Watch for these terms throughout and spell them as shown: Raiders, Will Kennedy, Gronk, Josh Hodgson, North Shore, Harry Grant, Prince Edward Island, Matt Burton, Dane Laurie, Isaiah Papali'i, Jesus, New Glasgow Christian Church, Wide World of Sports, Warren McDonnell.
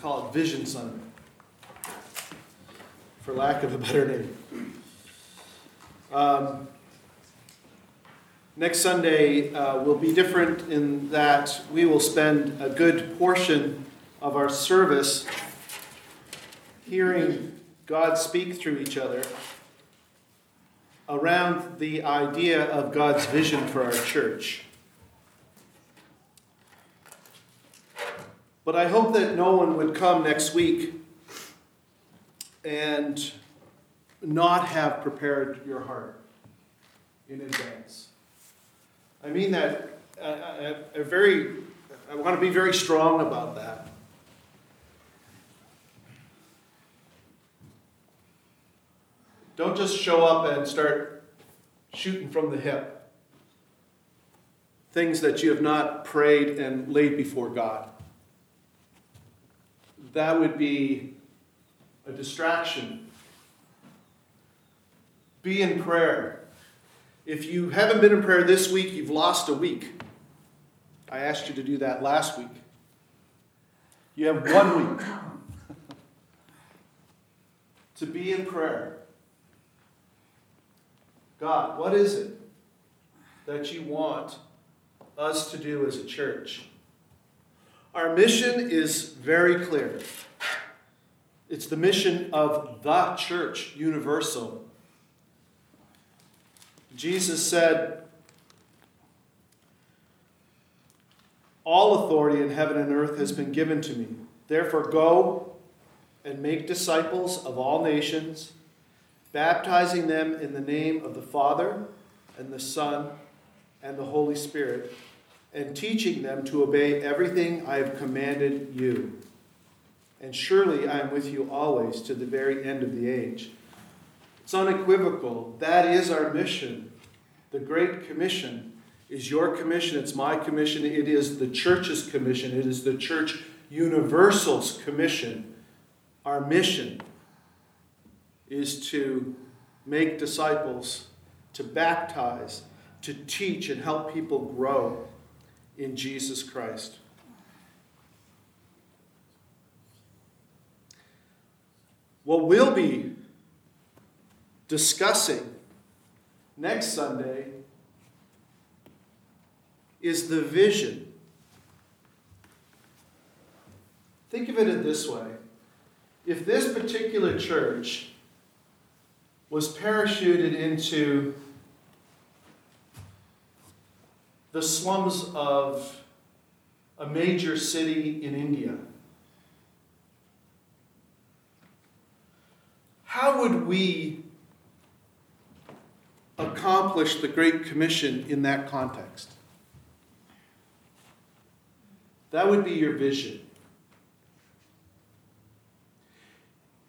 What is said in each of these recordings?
call it Vision Sunday, for lack of a better name. Next Sunday will be different in that we will spend a good portion of our service hearing God speak through each other around the idea of God's vision for our church. But I hope that no one would come next week and not have prepared your heart in advance. I mean that, I want to be very strong about that. Don't just show up and start shooting from the hip things that you have not prayed and laid before God. That would be a distraction. Be in prayer. If you haven't been in prayer this week, you've lost a week. I asked you to do that last week. You have 1 week to be in prayer. God, what is it that you want us to do as a church? Our mission is very clear. It's the mission of the church universal. Jesus said, "All authority in heaven and earth has been given to me. Therefore, go and make disciples of all nations, baptizing them in the name of the Father and the Son and the Holy Spirit, and teaching them to obey everything I have commanded you. And surely I am with you always to the very end of the age." It's unequivocal. That is our mission. The Great Commission is your commission. It's my commission. It is the church's commission. It is the church universal's commission. Our mission is to make disciples, to baptize, to teach and help people grow in Jesus Christ. What will be discussing next Sunday is the vision. Think of it in this way. If this particular church was parachuted into the slums of a major city in India, how would we accomplish the Great Commission in that context? That would be your vision.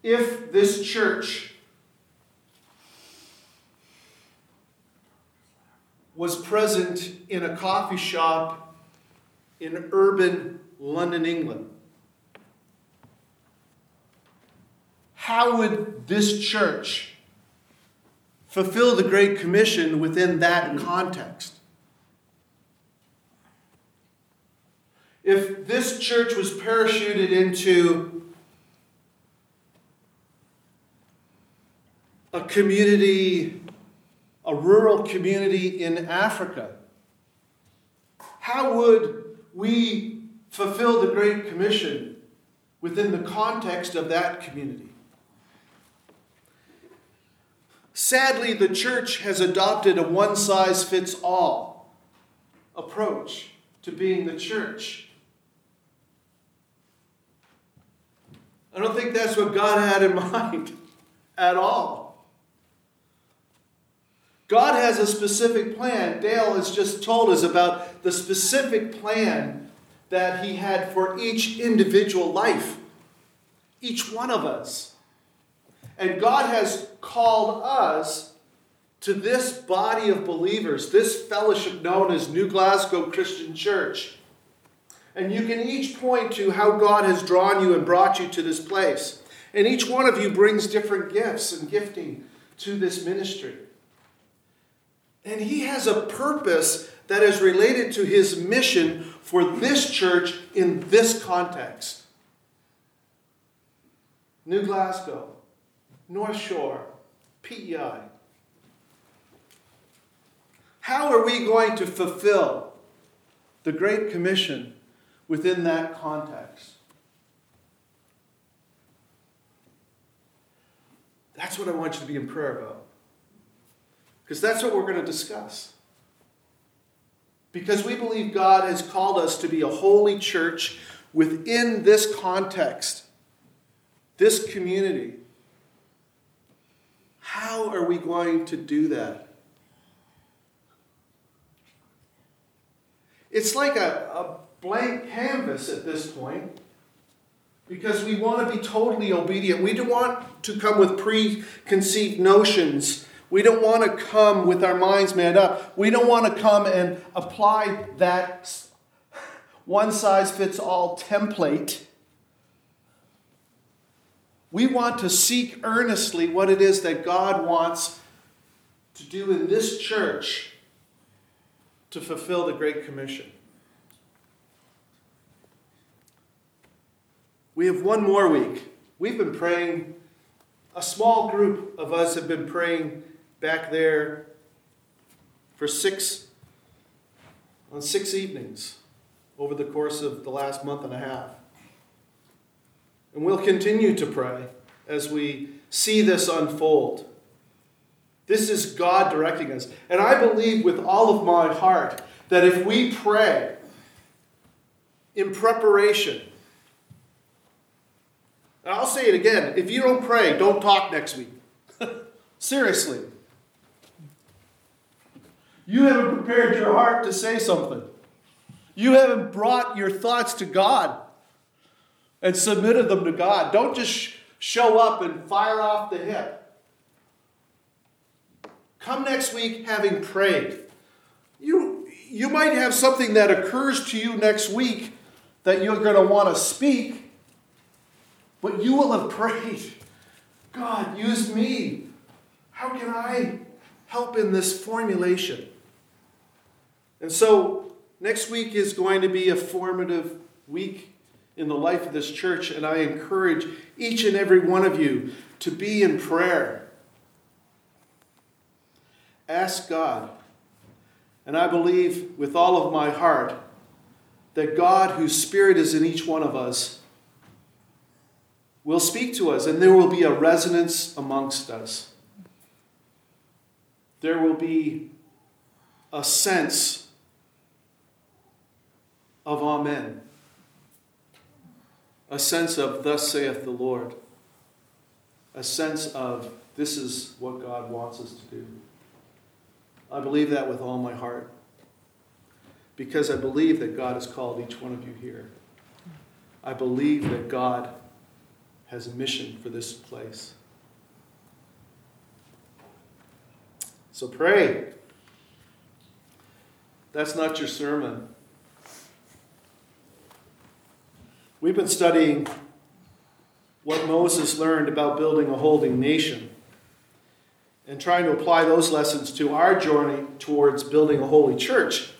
If this church was present in a coffee shop in urban London, England, how would this church fulfill the Great Commission within that context? If this church was parachuted into a community, a rural community in Africa, how would we fulfill the Great Commission within the context of that community? Sadly, the church has adopted a one-size-fits-all approach to being the church. I don't think that's what God had in mind at all. God has a specific plan. Dale has just told us about the specific plan that he had for each individual life, each one of us. And God has called us to this body of believers, this fellowship known as New Glasgow Christian Church. And you can each point to how God has drawn you and brought you to this place. And each one of you brings different gifts and gifting to this ministry. And he has a purpose that is related to his mission for this church in this context. New Glasgow, North Shore, PEI. How are we going to fulfill the Great Commission within that context? That's what I want you to be in prayer about. Because that's what we're going to discuss. Because we believe God has called us to be a holy church within this context, this community. How are we going to do that? It's like a blank canvas at this point, because we want to be totally obedient. We don't want to come with preconceived notions. We don't want to come with our minds made up. We don't want to come and apply that one-size-fits-all template. We want to seek earnestly what it is that God wants to do in this church to fulfill the Great Commission. We have one more week. We've been praying. A small group of us have been praying back there for six evenings over the course of the last month and a half. And we'll continue to pray as we see this unfold. This is God directing us. And I believe with all of my heart that if we pray in preparation, and I'll say it again, if you don't pray, don't talk next week. Seriously. You haven't prepared your heart to say something. You haven't brought your thoughts to God and submitted them to God. Don't just show up and fire off the hip. Come next week having prayed. You might have something that occurs to you next week that you're going to want to speak, but you will have prayed. God, use me. How can I help in this formulation? And so, next week is going to be a formative week in the life of this church, and I encourage each and every one of you to be in prayer. Ask God, and I believe with all of my heart that God, whose Spirit is in each one of us, will speak to us, and there will be a resonance amongst us. There will be a sense of amen, a sense of thus saith the Lord, a sense of this is what God wants us to do. I believe that with all my heart, because I believe that God has called each one of you here. I believe that God has a mission for this place. So pray. That's not your sermon. We've been studying what Moses learned about building a holy nation and trying to apply those lessons to our journey towards building a holy church.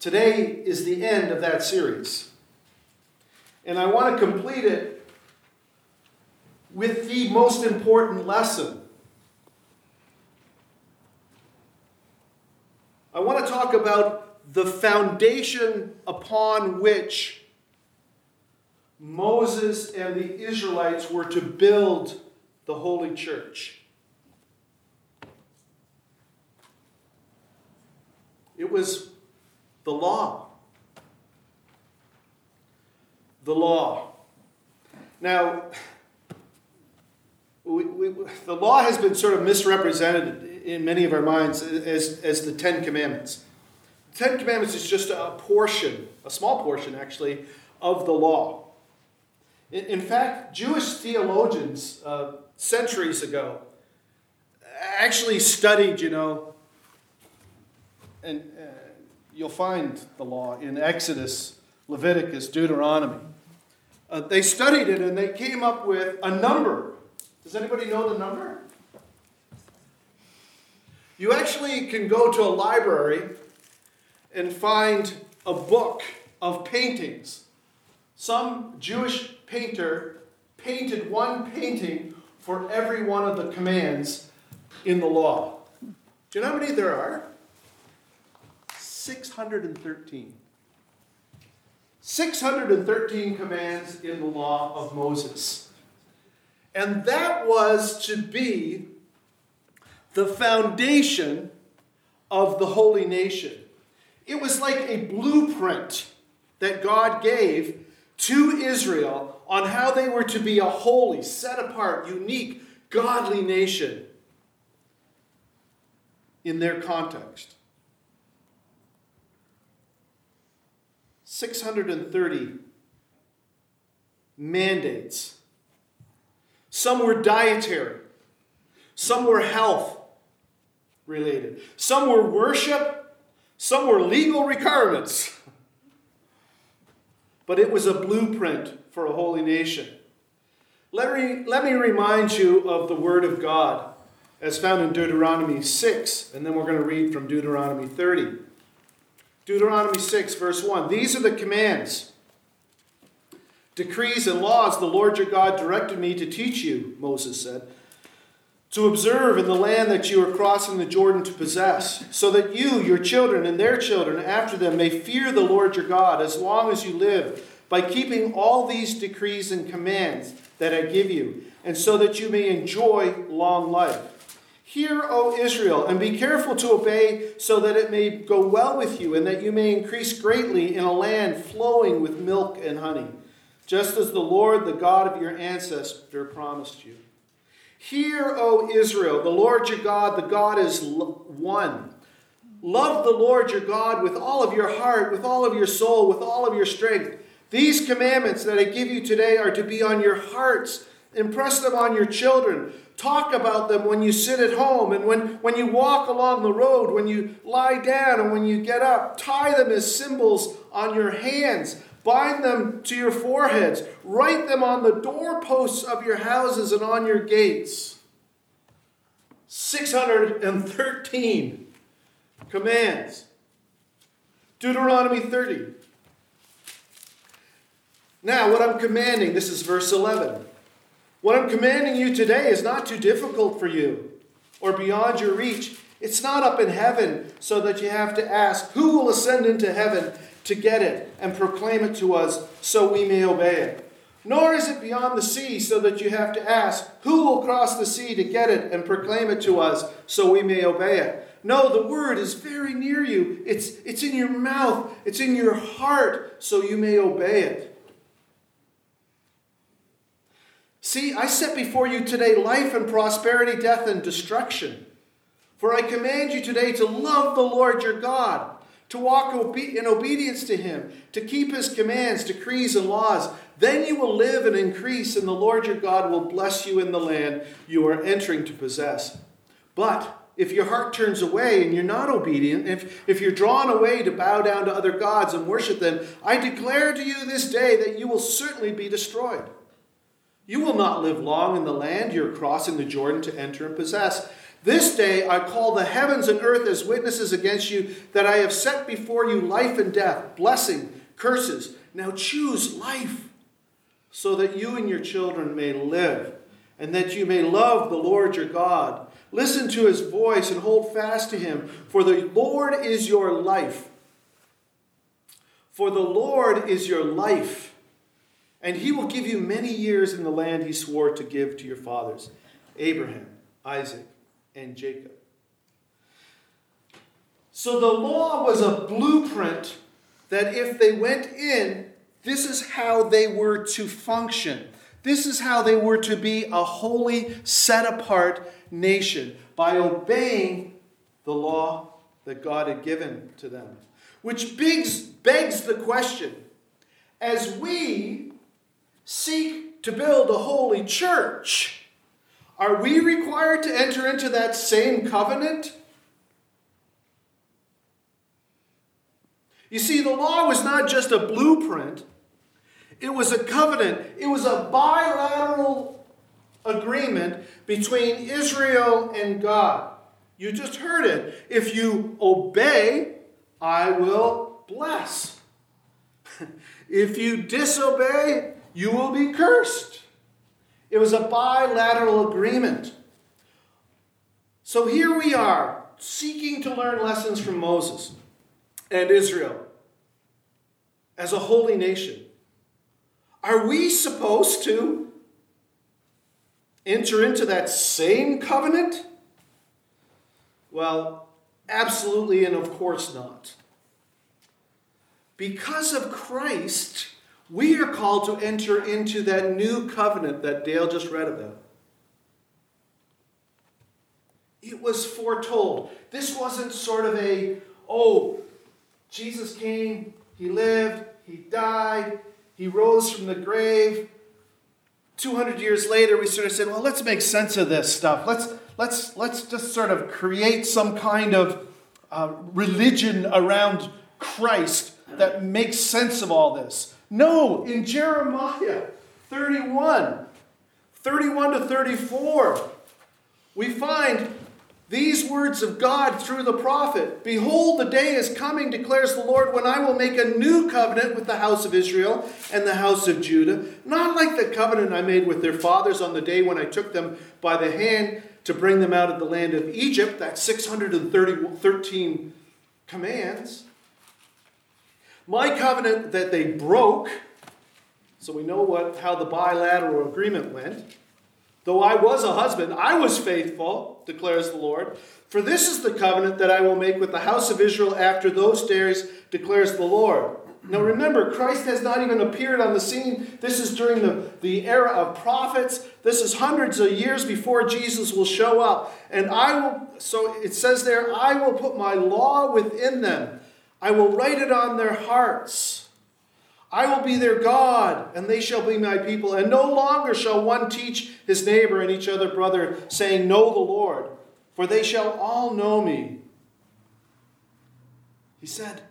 Today is the end of that series. And I want to complete it with the most important lesson. I want to talk about the foundation upon which Moses and the Israelites were to build the holy church. It was the law. The law. Now, the law has been sort of misrepresented in many of our minds as the Ten Commandments. The Ten Commandments is just a portion, a small portion actually, of the law. In fact, Jewish theologians centuries ago actually studied, and you'll find the law in Exodus, Leviticus, Deuteronomy. They studied it and they came up with a number. Does anybody know the number? You actually can go to a library and find a book of paintings. Some Jewish painter painted one painting for every one of the commands in the law. Do you know how many there are? 613. 613 commands in the law of Moses. And that was to be the foundation of the holy nation. It was like a blueprint that God gave to Israel on how they were to be a holy, set apart, unique, godly nation in their context. 630 mandates. Some were dietary. Some were health related. Some were worship. Some were legal requirements. But it was a blueprint for a holy nation. Let me remind you of the Word of God as found in Deuteronomy 6, and then we're going to read from Deuteronomy 30. Deuteronomy 6, verse 1. These are the commands, decrees, and laws the Lord your God directed me to teach you, Moses said, to observe in the land that you are crossing the Jordan to possess, so that you, your children, and their children after them may fear the Lord your God as long as you live, by keeping all these decrees and commands that I give you, and so that you may enjoy long life. Hear, O Israel, and be careful to obey, so that it may go well with you, and that you may increase greatly in a land flowing with milk and honey, just as the Lord, the God of your ancestor, promised you. Hear, O Israel, the Lord your God, the God is one. Love the Lord your God with all of your heart, with all of your soul, with all of your strength. These commandments that I give you today are to be on your hearts. Impress them on your children. Talk about them when you sit at home and when you walk along the road, when you lie down and when you get up. Tie them as symbols on your hands. Bind them to your foreheads. Write them on the doorposts of your houses and on your gates. 613 commands. Deuteronomy 30. Now, what I'm commanding, this is verse 11. What I'm commanding you today is not too difficult for you or beyond your reach. It's not up in heaven so that you have to ask, who will ascend into heaven to get it and proclaim it to us so we may obey it? Nor is it beyond the sea so that you have to ask, who will cross the sea to get it and proclaim it to us so we may obey it? No, the word is very near you. It's in your mouth. It's in your heart so you may obey it. See, I set before you today life and prosperity, death and destruction. For I command you today to love the Lord your God, to walk in obedience to him, to keep his commands, decrees, and laws. Then you will live and increase, and the Lord your God will bless you in the land you are entering to possess. But if your heart turns away and you're not obedient, if you're drawn away to bow down to other gods and worship them, I declare to you this day that you will certainly be destroyed. You will not live long in the land you're crossing the Jordan to enter and possess. This day I call the heavens and earth as witnesses against you that I have set before you life and death, blessing, curses. Now choose life so that you and your children may live and that you may love the Lord your God. Listen to his voice and hold fast to him, for the Lord is your life. For the Lord is your life. And he will give you many years in the land he swore to give to your fathers, Abraham, Isaac, and Jacob. So the law was a blueprint that if they went in, this is how they were to function. This is how they were to be a holy, set-apart nation, by obeying the law that God had given to them. Which begs the question, as we seek to build a holy church, are we required to enter into that same covenant? You see, the law was not just a blueprint. It was a covenant. It was a bilateral agreement between Israel and God. You just heard it. If you obey, I will bless. If you disobey, you will be cursed. It was a bilateral agreement. So here we are, seeking to learn lessons from Moses and Israel as a holy nation. Are we supposed to enter into that same covenant? Well, absolutely and of course not. Because of Christ, we are called to enter into that new covenant that Dale just read about. It was foretold. This wasn't sort of Jesus came, he lived, he died, he rose from the grave. 200 years later, we sort of said, well, let's make sense of this stuff. Let's just sort of create some kind of religion around Christ that makes sense of all this. No, in Jeremiah 31 to 34, we find these words of God through the prophet. "Behold, the day is coming, declares the Lord, when I will make a new covenant with the house of Israel and the house of Judah, not like the covenant I made with their fathers on the day when I took them by the hand to bring them out of the land of Egypt," that's 613 commands. "My covenant that they broke," so we know how the bilateral agreement went. "Though I was a husband, I was faithful, declares the Lord. For this is the covenant that I will make with the house of Israel after those days, declares the Lord." Now remember, Christ has not even appeared on the scene. This is during the era of prophets. This is hundreds of years before Jesus will show up. "And I will put my law within them. I will write it on their hearts. I will be their God, and they shall be my people. And no longer shall one teach his neighbor and each other brother, saying, 'Know the Lord,' for they shall all know me," he said.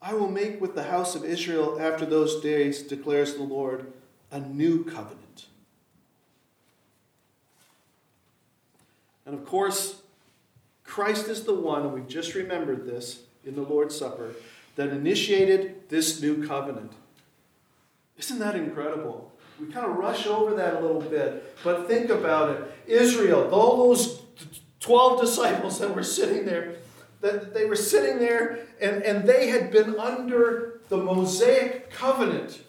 "I will make with the house of Israel after those days, declares the Lord, a new covenant." And of course, Christ is the one, and we've just remembered this in the Lord's Supper, that initiated this new covenant. Isn't that incredible? We kind of rush over that a little bit, but think about it. Israel, all those 12 disciples that were sitting there, and they had been under the Mosaic covenant.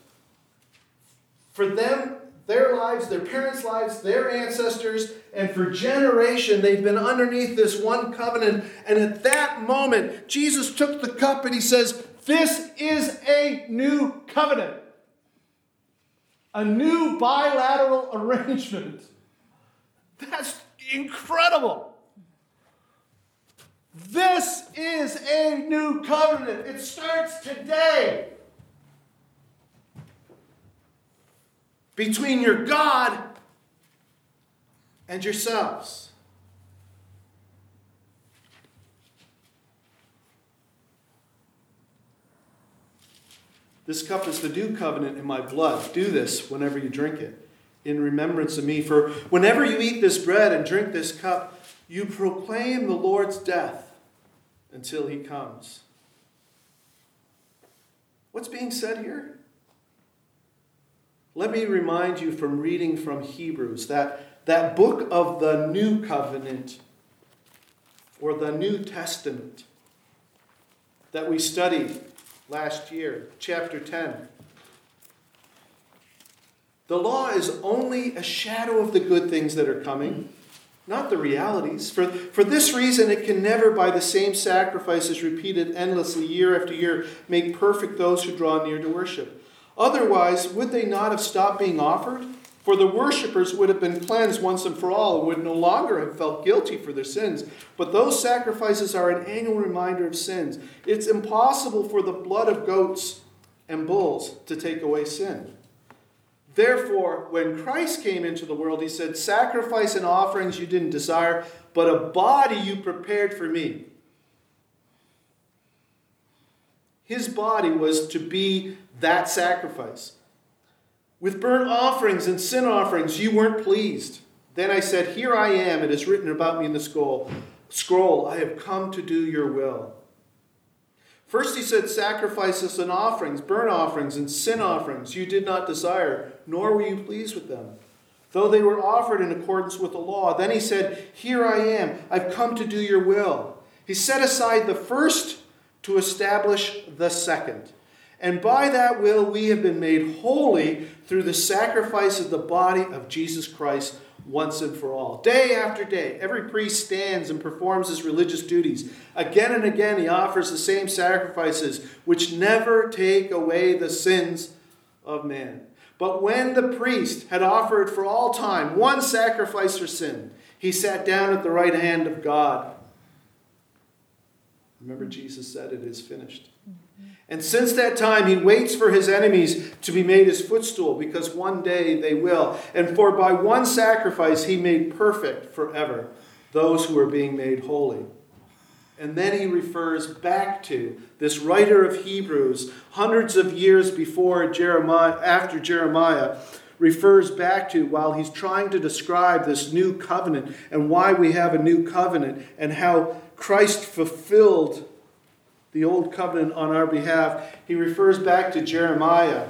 For them, their lives, their parents' lives, their ancestors, and for generation, they've been underneath this one covenant. And at that moment, Jesus took the cup and he says, "This is a new covenant." A new bilateral arrangement. That's incredible. This is a new covenant. It starts today. Between your God and yourselves. "This cup is the new covenant in my blood. Do this whenever you drink it, in remembrance of me. For whenever you eat this bread and drink this cup, you proclaim the Lord's death until he comes." What's being said here? Let me remind you from reading from Hebrews, that book of the New Covenant or the New Testament that we studied last year, chapter 10. The law is only a shadow of the good things that are coming, not the realities. For this reason, it can never, by the same sacrifices repeated endlessly year after year, make perfect those who draw near to worship. Otherwise, would they not have stopped being offered? For the worshippers would have been cleansed once and for all and would no longer have felt guilty for their sins. But those sacrifices are an annual reminder of sins. It's impossible for the blood of goats and bulls to take away sin. Therefore, when Christ came into the world, he said, "Sacrifice and offerings you didn't desire, but a body you prepared for me." His body was to be that sacrifice. "With burnt offerings and sin offerings, you weren't pleased. Then I said, 'Here I am. It is written about me in the scroll. I have come to do your will.' First he said, sacrifices and offerings, burnt offerings and sin offerings you did not desire, nor were you pleased with them, though they were offered in accordance with the law. Then he said, here I am, I've come to do your will. He set aside the first to establish the second. And by that will we have been made holy through the sacrifice of the body of Jesus Christ once and for all. Day after day, every priest stands and performs his religious duties. Again and again he offers the same sacrifices, which never take away the sins of man. But when the priest had offered for all time one sacrifice for sin, he sat down at the right hand of God. Remember, Jesus said, it is finished. And since that time, he waits for his enemies to be made his footstool, because one day they will. And for by one sacrifice, he made perfect forever those who are being made holy. And then he refers back to this writer of Hebrews, hundreds of years before Jeremiah, after Jeremiah, refers back to while he's trying to describe this new covenant and why we have a new covenant and how Christ fulfilled the old covenant on our behalf. He refers back to Jeremiah.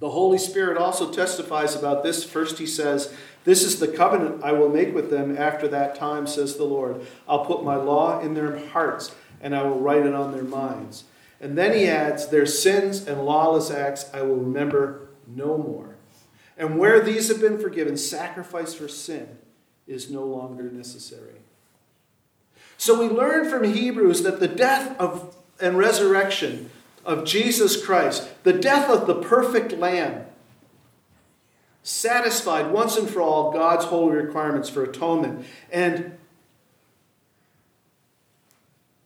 The Holy Spirit also testifies about this. First he says, this is the covenant I will make with them after that time, says the Lord. I'll put my law in their hearts, and I will write it on their minds. And then he adds, their sins and lawless acts I will remember no more. And where these have been forgiven, sacrifice for sin is no longer necessary. So we learn from Hebrews that the death of and resurrection of Jesus Christ, the death of the perfect Lamb, satisfied once and for all God's holy requirements for atonement. And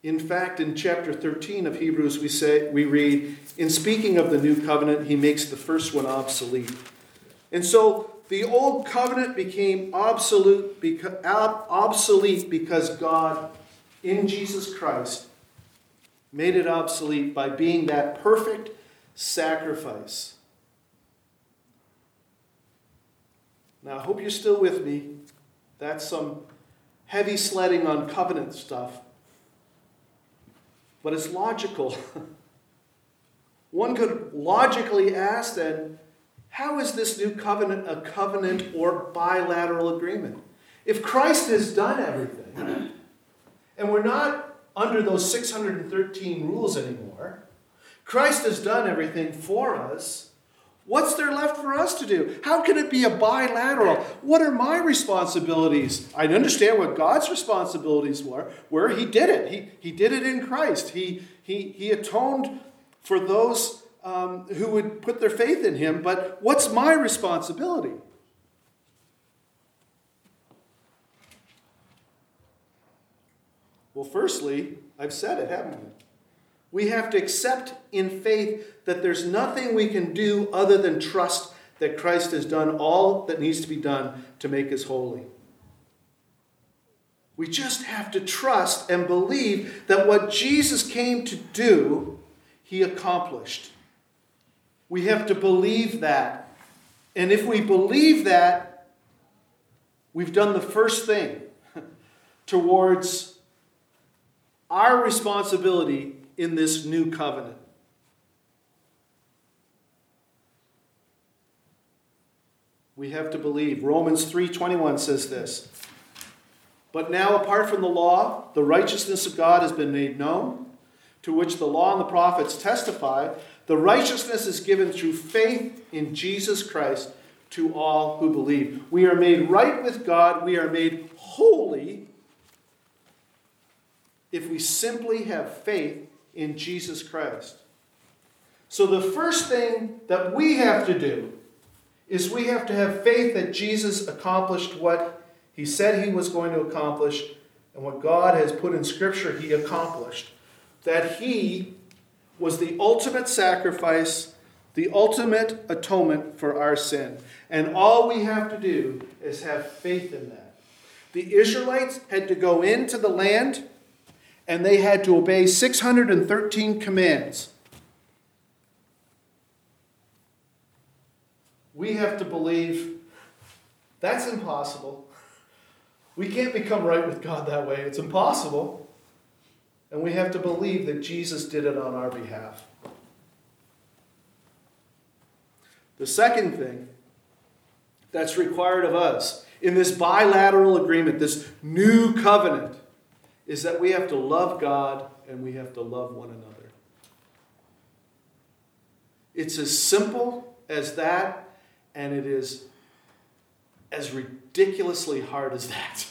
in fact, in chapter 13 of Hebrews, we read, in speaking of the new covenant, he makes the first one obsolete. And so the old covenant became obsolete because God, in Jesus Christ, made it obsolete by being that perfect sacrifice. Now, I hope you're still with me. That's some heavy sledding on covenant stuff, but it's logical. One could logically ask then, how is this new covenant a covenant or bilateral agreement? If Christ has done everything, and we're not under those 613 rules anymore, Christ has done everything for us, what's there left for us to do? How can it be a bilateral? What are my responsibilities? I understand what God's responsibilities were. He did it. He did it in Christ. He atoned for those who would put their faith in him, but what's my responsibility? Well, firstly, I've said it, haven't I? We have to accept in faith that there's nothing we can do other than trust that Christ has done all that needs to be done to make us holy. We just have to trust and believe that what Jesus came to do, he accomplished. We have to believe that. And if we believe that, we've done the first thing towards our responsibility in this new covenant. We have to believe. Romans 3:21 says this. But now, apart from the law, the righteousness of God has been made known, to which the law and the prophets testify. The righteousness is given through faith in Jesus Christ to all who believe. We are made right with God. We are made holy if we simply have faith in Jesus Christ. So the first thing that we have to do is we have to have faith that Jesus accomplished what he said he was going to accomplish, and what God has put in Scripture he accomplished. That he was the ultimate sacrifice, the ultimate atonement for our sin. And all we have to do is have faith in that. The Israelites had to go into the land, and they had to obey 613 commands. We have to believe that's impossible. We can't become right with God that way. It's impossible. And we have to believe that Jesus did it on our behalf. The second thing that's required of us in this bilateral agreement, this new covenant, is that we have to love God and we have to love one another. It's as simple as that, and it is as ridiculously hard as that.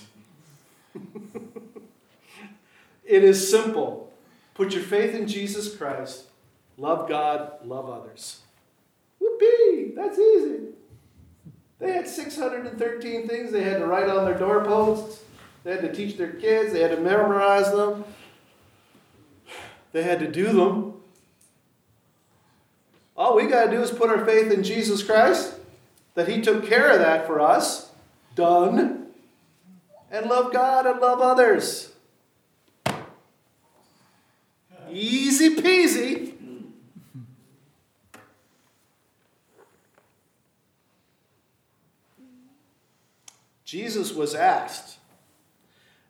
It is simple. Put your faith in Jesus Christ. Love God. Love others. Whoopee! That's easy. They had 613 things they had to write on their doorposts. They had to teach their kids. They had to memorize them. They had to do them. All we got to do is put our faith in Jesus Christ, that he took care of that for us. Done. And love God and love others. Easy peasy. Jesus was asked,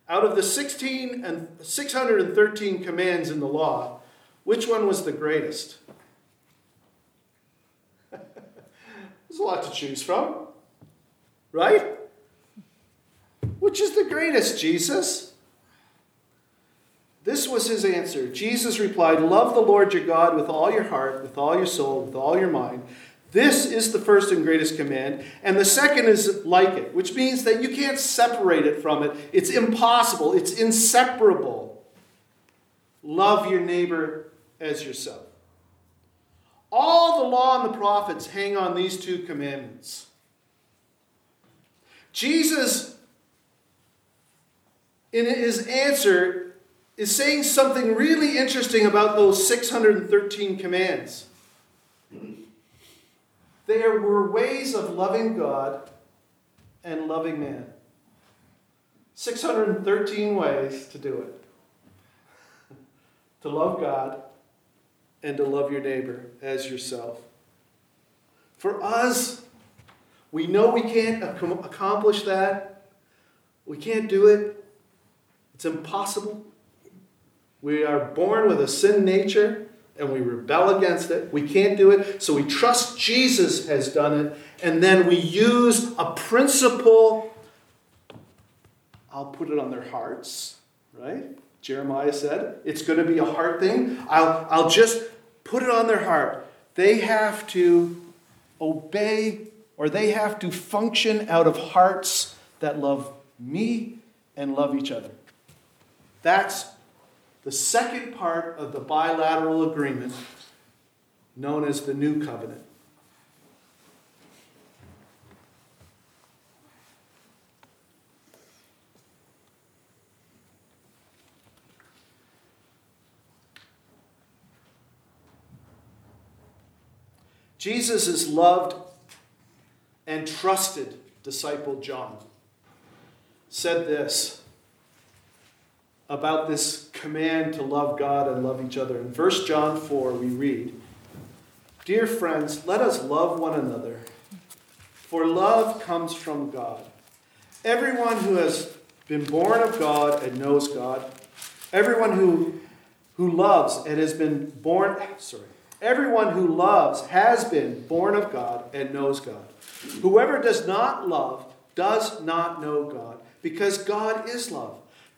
out of the 613 commands in the law, which one was the greatest? There's a lot to choose from, right? Which is the greatest, Jesus? This was his answer. Jesus replied, "Love the Lord your God with all your heart, with all your soul, with all your mind. This is the first and greatest command, and the second is like it," which means that you can't separate it from it. It's impossible. It's inseparable. Love your neighbor as yourself. All the law and the prophets hang on these two commandments. Jesus, in his answer, is saying something really interesting about those 613 commands. There were ways of loving God and loving man. 613 ways to do it. To love God and to love your neighbor as yourself. For us, we know we can't accomplish that. We can't do it. It's impossible. We are born with a sin nature, and we rebel against it. We can't do it, so we trust Jesus has done it. And then we use a principle. I'll put it on their hearts, right? Jeremiah said, it's going to be a hard thing. I'll just put it on their heart. They have to obey, or they have to function out of hearts that love me and love each other. That's the second part of the bilateral agreement, known as the New Covenant. Jesus is loved and trusted disciple John said this about this command to love God and love each other. In 1 John 4, we read, "Dear friends, let us love one another, for love comes from God. Everyone who has been born of God and knows God, everyone who loves has been born of God and knows God. Whoever does not love does not know God, because God is love.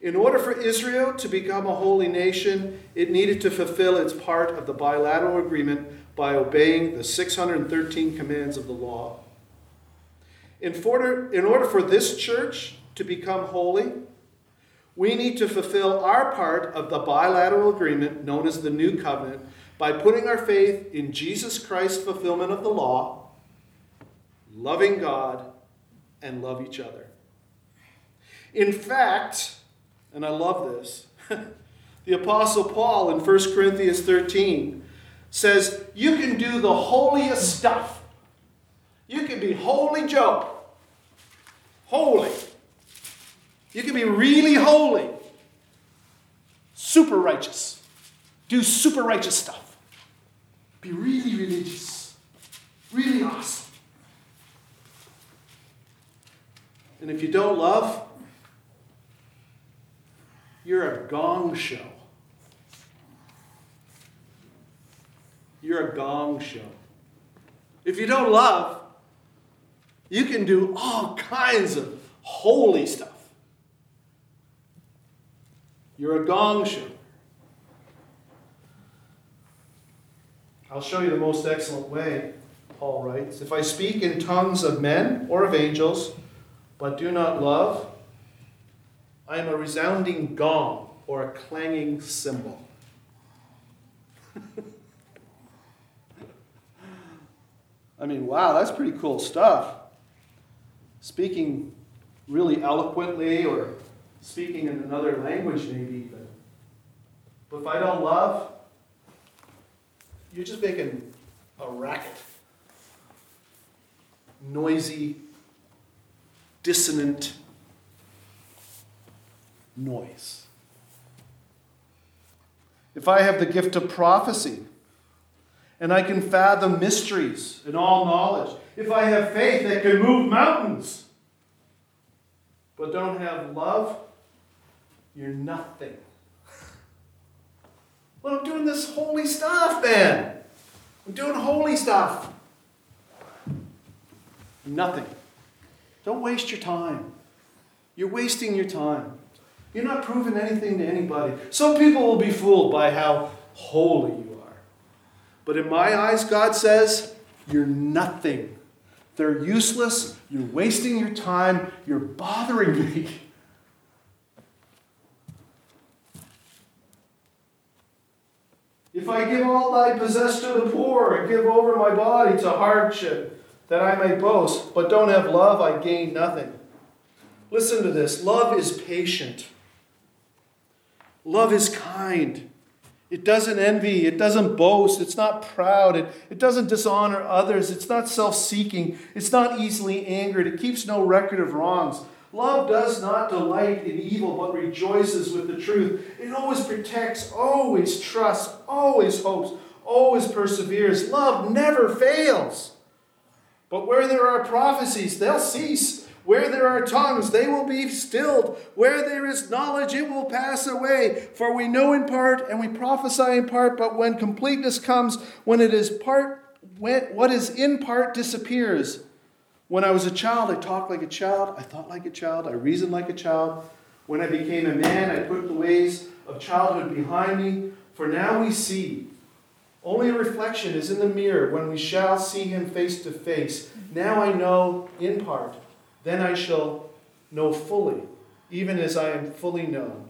In order for Israel to become a holy nation, it needed to fulfill its part of the bilateral agreement by obeying the 613 commands of the law. In order for this church to become holy, we need to fulfill our part of the bilateral agreement known as the New Covenant by putting our faith in Jesus Christ's fulfillment of the law, loving God, and love each other. In fact, and I love this, The Apostle Paul in 1 Corinthians 13 says, you can do the holiest stuff. You can be holy Joe. Holy. You can be really holy. Super righteous. Do super righteous stuff. Be really religious. Really awesome. And if you don't love, you're a gong show. You're a gong show. If you don't love, you can do all kinds of holy stuff. You're a gong show. I'll show you the most excellent way, Paul writes. If I speak in tongues of men or of angels, but do not love, I am a resounding gong or a clanging cymbal. I mean, wow, that's pretty cool stuff. Speaking really eloquently or speaking in another language maybe even. But if I don't love, you're just making a racket. Noisy, dissonant noise. If I have the gift of prophecy, and I can fathom mysteries and all knowledge, if I have faith that can move mountains, but don't have love, you're nothing. Well, I'm doing this holy stuff, man. I'm doing holy stuff. Nothing. Don't waste your time. You're wasting your time. You're not proving anything to anybody. Some people will be fooled by how holy you are. But in my eyes, God says, you're nothing. They're useless. You're wasting your time. You're bothering me. If I give all I possess to the poor and give over my body to hardship, that I may boast, but don't have love, I gain nothing. Listen to this. Love is patient. Love is kind. It doesn't envy. It doesn't boast. It's not proud. It doesn't dishonor others. It's not self-seeking. It's not easily angered. It keeps no record of wrongs. Love does not delight in evil, but rejoices with the truth. It always protects, always trusts, always hopes, always perseveres. Love never fails. But where there are prophecies, they'll cease. Where there are tongues, they will be stilled. Where there is knowledge, it will pass away. For we know in part, and we prophesy in part, but when completeness comes, what is in part disappears. When I was a child, I talked like a child. I thought like a child. I reasoned like a child. When I became a man, I put the ways of childhood behind me. For now we see. Only a reflection is in the mirror when we shall see him face to face. Now I know in part. Then I shall know fully, even as I am fully known.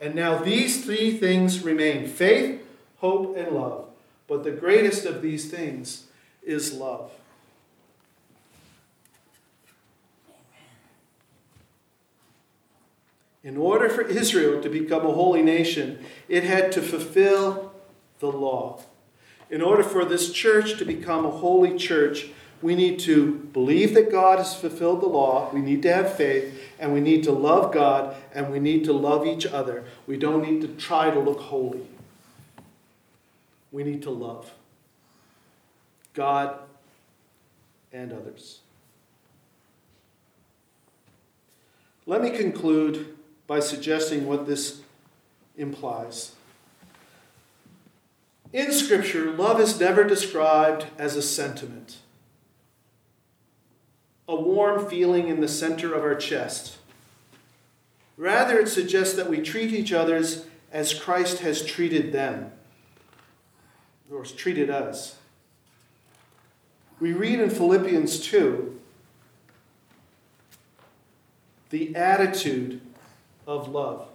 And now these three things remain: faith, hope, and love. But the greatest of these things is love. In order for Israel to become a holy nation, it had to fulfill the law. In order for this church to become a holy church, we need to believe that God has fulfilled the law. We need to have faith, and we need to love God, and we need to love each other. We don't need to try to look holy. We need to love God and others. Let me conclude by suggesting what this implies. In Scripture, love is never described as a sentiment. A warm feeling in the center of our chest. Rather, it suggests that we treat each other as Christ has treated them, or has treated us. We read in Philippians 2, the attitude of love.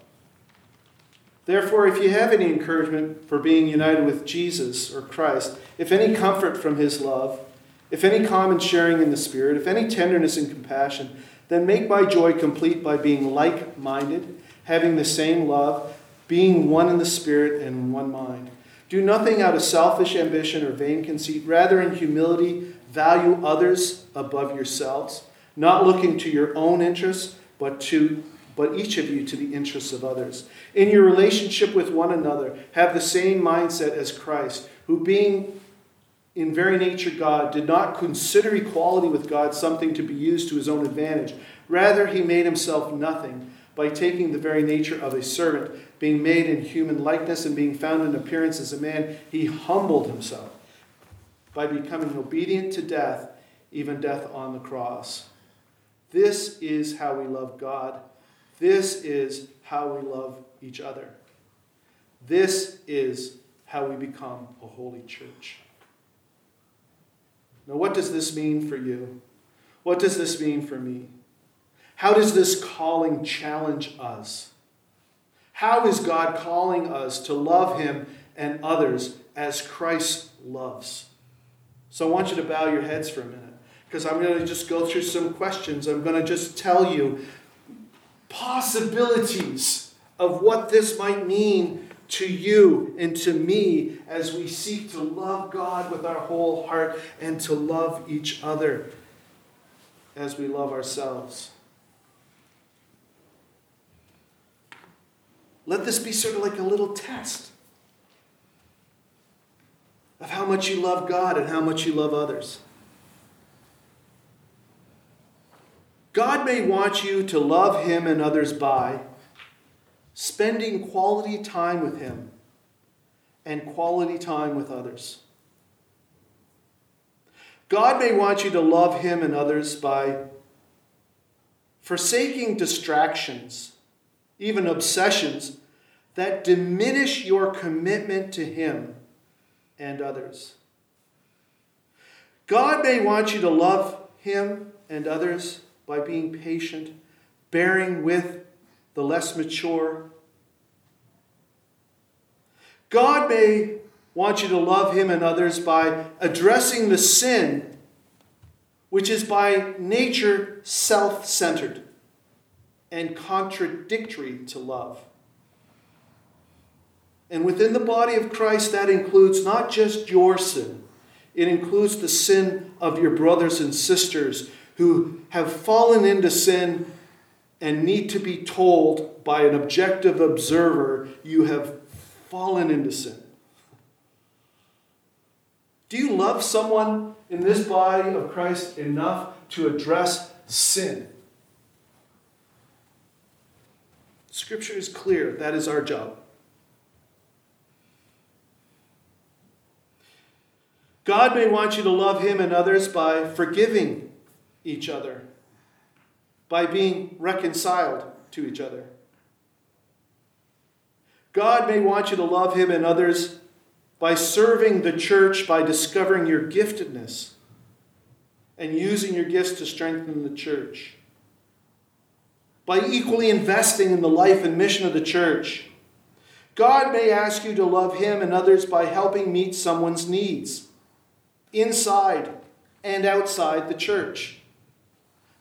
Therefore, if you have any encouragement for being united with Jesus or Christ, if any comfort from his love, if any common sharing in the Spirit, if any tenderness and compassion, then make my joy complete by being like-minded, having the same love, being one in the Spirit and in one mind. Do nothing out of selfish ambition or vain conceit. Rather, in humility, value others above yourselves, not looking to your own interests, but each of you to the interests of others. In your relationship with one another, have the same mindset as Christ, who being in very nature God, did not consider equality with God something to be used to his own advantage. Rather, he made himself nothing by taking the very nature of a servant, being made in human likeness and being found in appearance as a man, he humbled himself by becoming obedient to death, even death on the cross. This is how we love God. This is how we love each other. This is how we become a holy church. Now, what does this mean for you? What does this mean for me? How does this calling challenge us? How is God calling us to love him and others as Christ loves? So I want you to bow your heads for a minute, because I'm going to just go through some questions. I'm going to just tell you possibilities of what this might mean to you and to me as we seek to love God with our whole heart and to love each other as we love ourselves. Let this be sort of like a little test of how much you love God and how much you love others. God may want you to love him and others by spending quality time with him and quality time with others. God may want you to love him and others by forsaking distractions, even obsessions, that diminish your commitment to him and others. God may want you to love him and others by being patient, bearing with the less mature. God may want you to love him and others by addressing the sin, which is by nature self-centered and contradictory to love. And within the body of Christ, that includes not just your sin. It includes the sin of your brothers and sisters who have fallen into sin and need to be told by an objective observer, you have fallen into sin. Do you love someone in this body of Christ enough to address sin? Scripture is clear. That is our job. God may want you to love him and others by forgiving each other, by being reconciled to each other. God may want you to love him and others by serving the church, by discovering your giftedness and using your gifts to strengthen the church, by equally investing in the life and mission of the church. God may ask you to love him and others by helping meet someone's needs, inside and outside the church,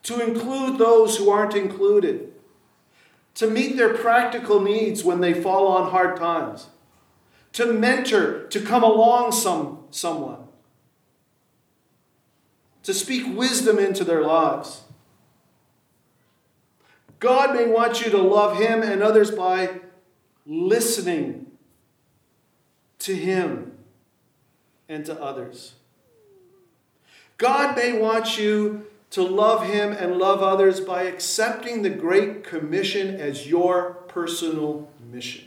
to include those who aren't included, to meet their practical needs when they fall on hard times, to mentor, to come along someone, to speak wisdom into their lives. God may want you to love him and others by listening to him and to others. God may want you to love him and love others by accepting the Great Commission as your personal mission.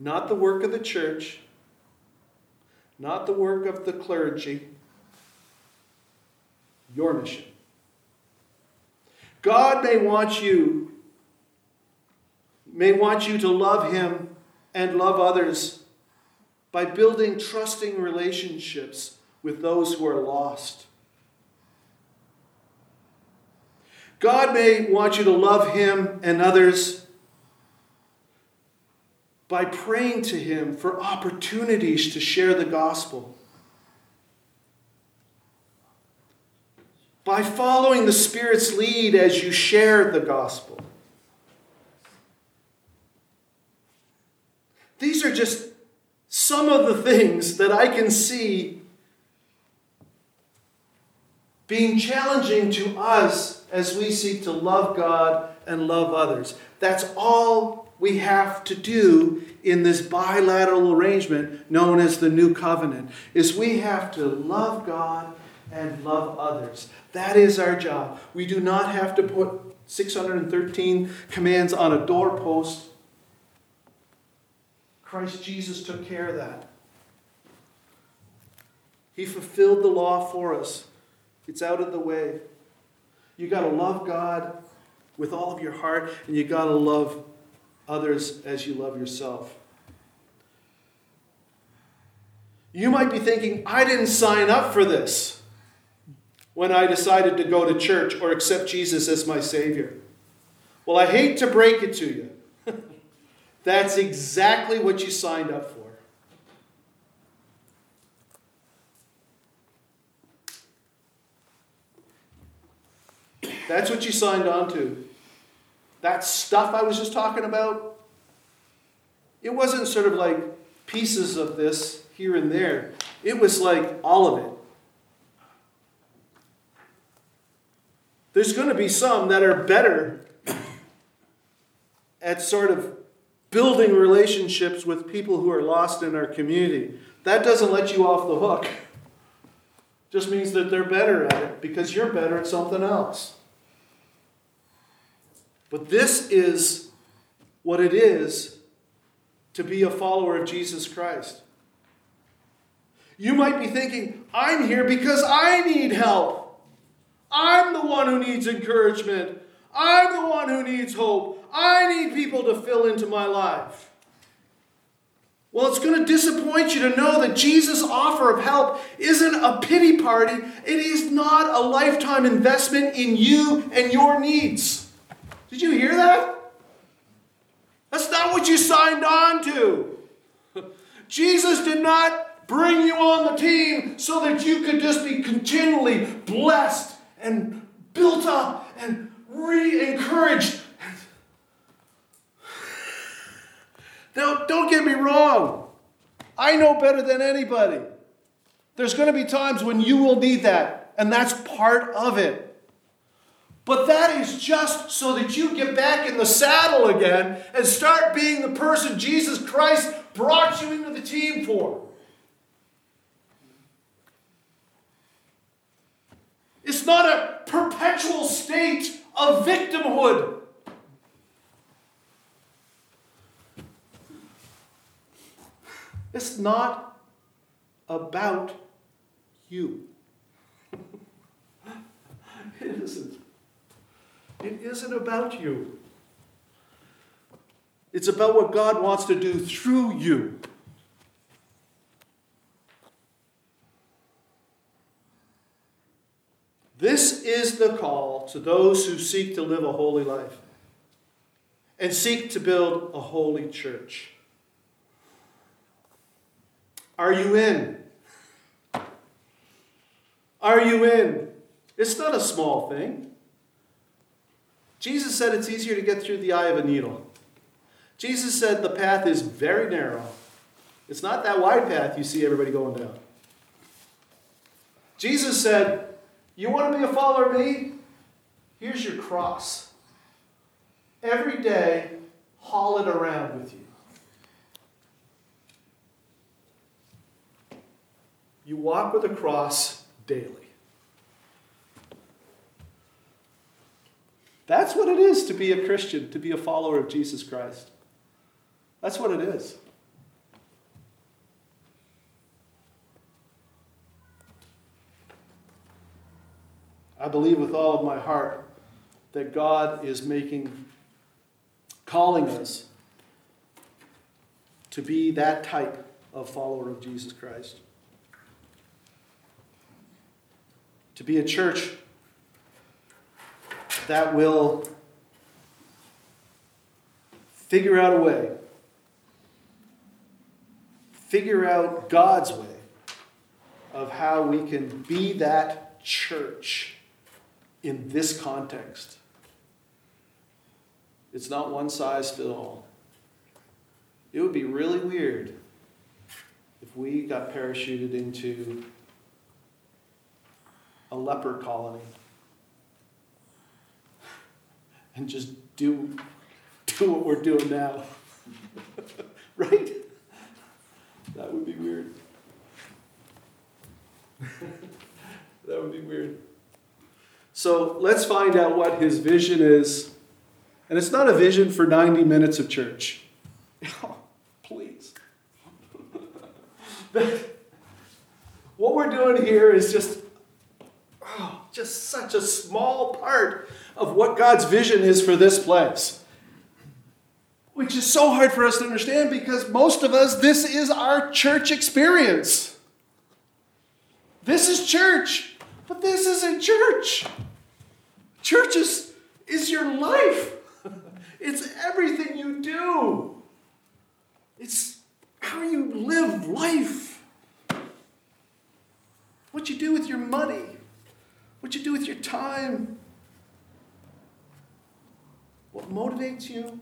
Not the work of the church, not the work of the clergy, your mission. God may want you to love him and love others by building trusting relationships with those who are lost. God may want you to love him and others by praying to him for opportunities to share the gospel, by following the Spirit's lead as you share the gospel, These are just some of the things that I can see being challenging to us as we seek to love God and love others. That's all we have to do in this bilateral arrangement known as the New Covenant, is we have to love God and love others. That is our job. We do not have to put 613 commands on a doorpost. Christ Jesus took care of that. He fulfilled the law for us. It's out of the way. You got to love God with all of your heart, and you got to love others as you love yourself. You might be thinking, I didn't sign up for this when I decided to go to church or accept Jesus as my Savior. Well, I hate to break it to you. That's exactly what you signed up for. That's what you signed on to. That stuff I was just talking about, it wasn't sort of like pieces of this here and there. It was like all of it. There's going to be some that are better at sort of building relationships with people who are lost in our community. That doesn't let you off the hook. Just means that they're better at it because you're better at something else. But this is what it is to be a follower of Jesus Christ. You might be thinking, I'm here because I need help. I'm the one who needs encouragement. I'm the one who needs hope. I need people to fill into my life. Well, it's going to disappoint you to know that Jesus' offer of help isn't a pity party. It is not a lifetime investment in you and your needs. Did you hear that? That's not what you signed on to. Jesus did not bring you on the team so that you could just be continually blessed and built up and re-encouraged. Now, don't get me wrong. I know better than anybody. There's going to be times when you will need that, and that's part of it. But that is just so that you get back in the saddle again and start being the person Jesus Christ brought you into the team for. It's not a perpetual state of victimhood. It's not about you. It isn't. It isn't about you. It's about what God wants to do through you. This is the call to those who seek to live a holy life and seek to build a holy church. Are you in? Are you in? It's not a small thing. Jesus said it's easier to get through the eye of a needle. Jesus said the path is very narrow. It's not that wide path you see everybody going down. Jesus said, you want to be a follower of me? Here's your cross. Every day, haul it around with you. You walk with a cross daily. That's what it is to be a Christian, to be a follower of Jesus Christ. That's what it is. I believe with all of my heart that God is calling us to be that type of follower of Jesus Christ. To be a church that will figure out a way, figure out God's way of how we can be that church in this context. It's not one size fits all. It would be really weird if we got parachuted into a leper colony and just do what we're doing now. Right? That would be weird. That would be weird. So let's find out what his vision is. And it's not a vision for 90 minutes of church. Oh, please. What we're doing here is just such a small part of what God's vision is for this place. Which is so hard for us to understand because most of us, this is our church experience. This is church, but this isn't church. Church is your life. It's everything you do. It's how you live life. What you do with your money. What you do with your time. What motivates you.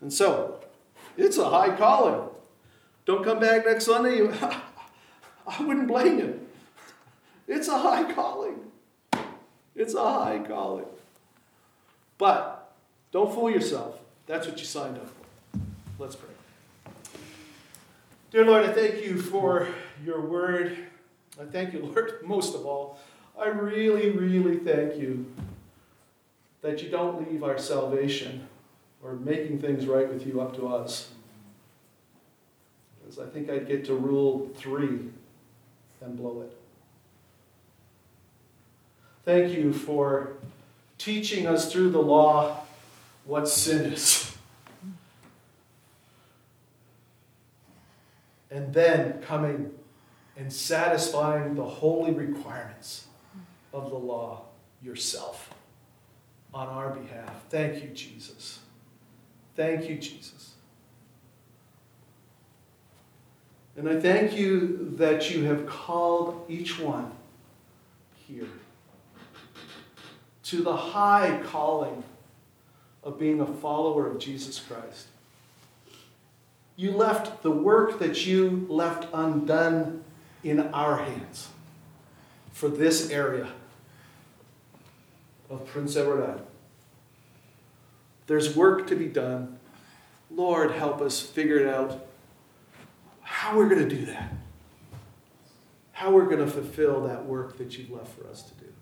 And so, it's a high calling. Don't come back next Sunday. I wouldn't blame you. It's a high calling. It's a high calling. But don't fool yourself. That's what you signed up for. Let's pray. Dear Lord, I thank you for your word. I thank you, Lord, most of all. I really, really thank you that you don't leave our salvation or making things right with you up to us. Because I think I'd get to rule 3 and blow it. Thank you for teaching us through the law what sin is. And then coming and satisfying the holy requirements of the law yourself on our behalf. Thank you, Jesus. Thank you, Jesus. And I thank you that you have called each one here to the high calling of being a follower of Jesus Christ. You left the work that you left undone in our hands for this area of Prince Edward Island. There's work to be done. Lord, help us figure it out how we're going to do that. How we're going to fulfill that work that you've left for us to do.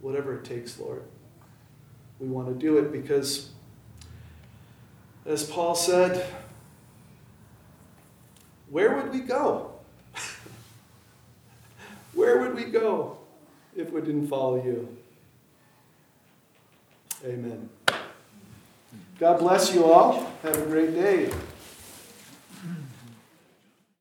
Whatever it takes, Lord. We want to do it because, as Paul said, where would we go? Where would we go if we didn't follow you? Amen. God bless you all. Have a great day.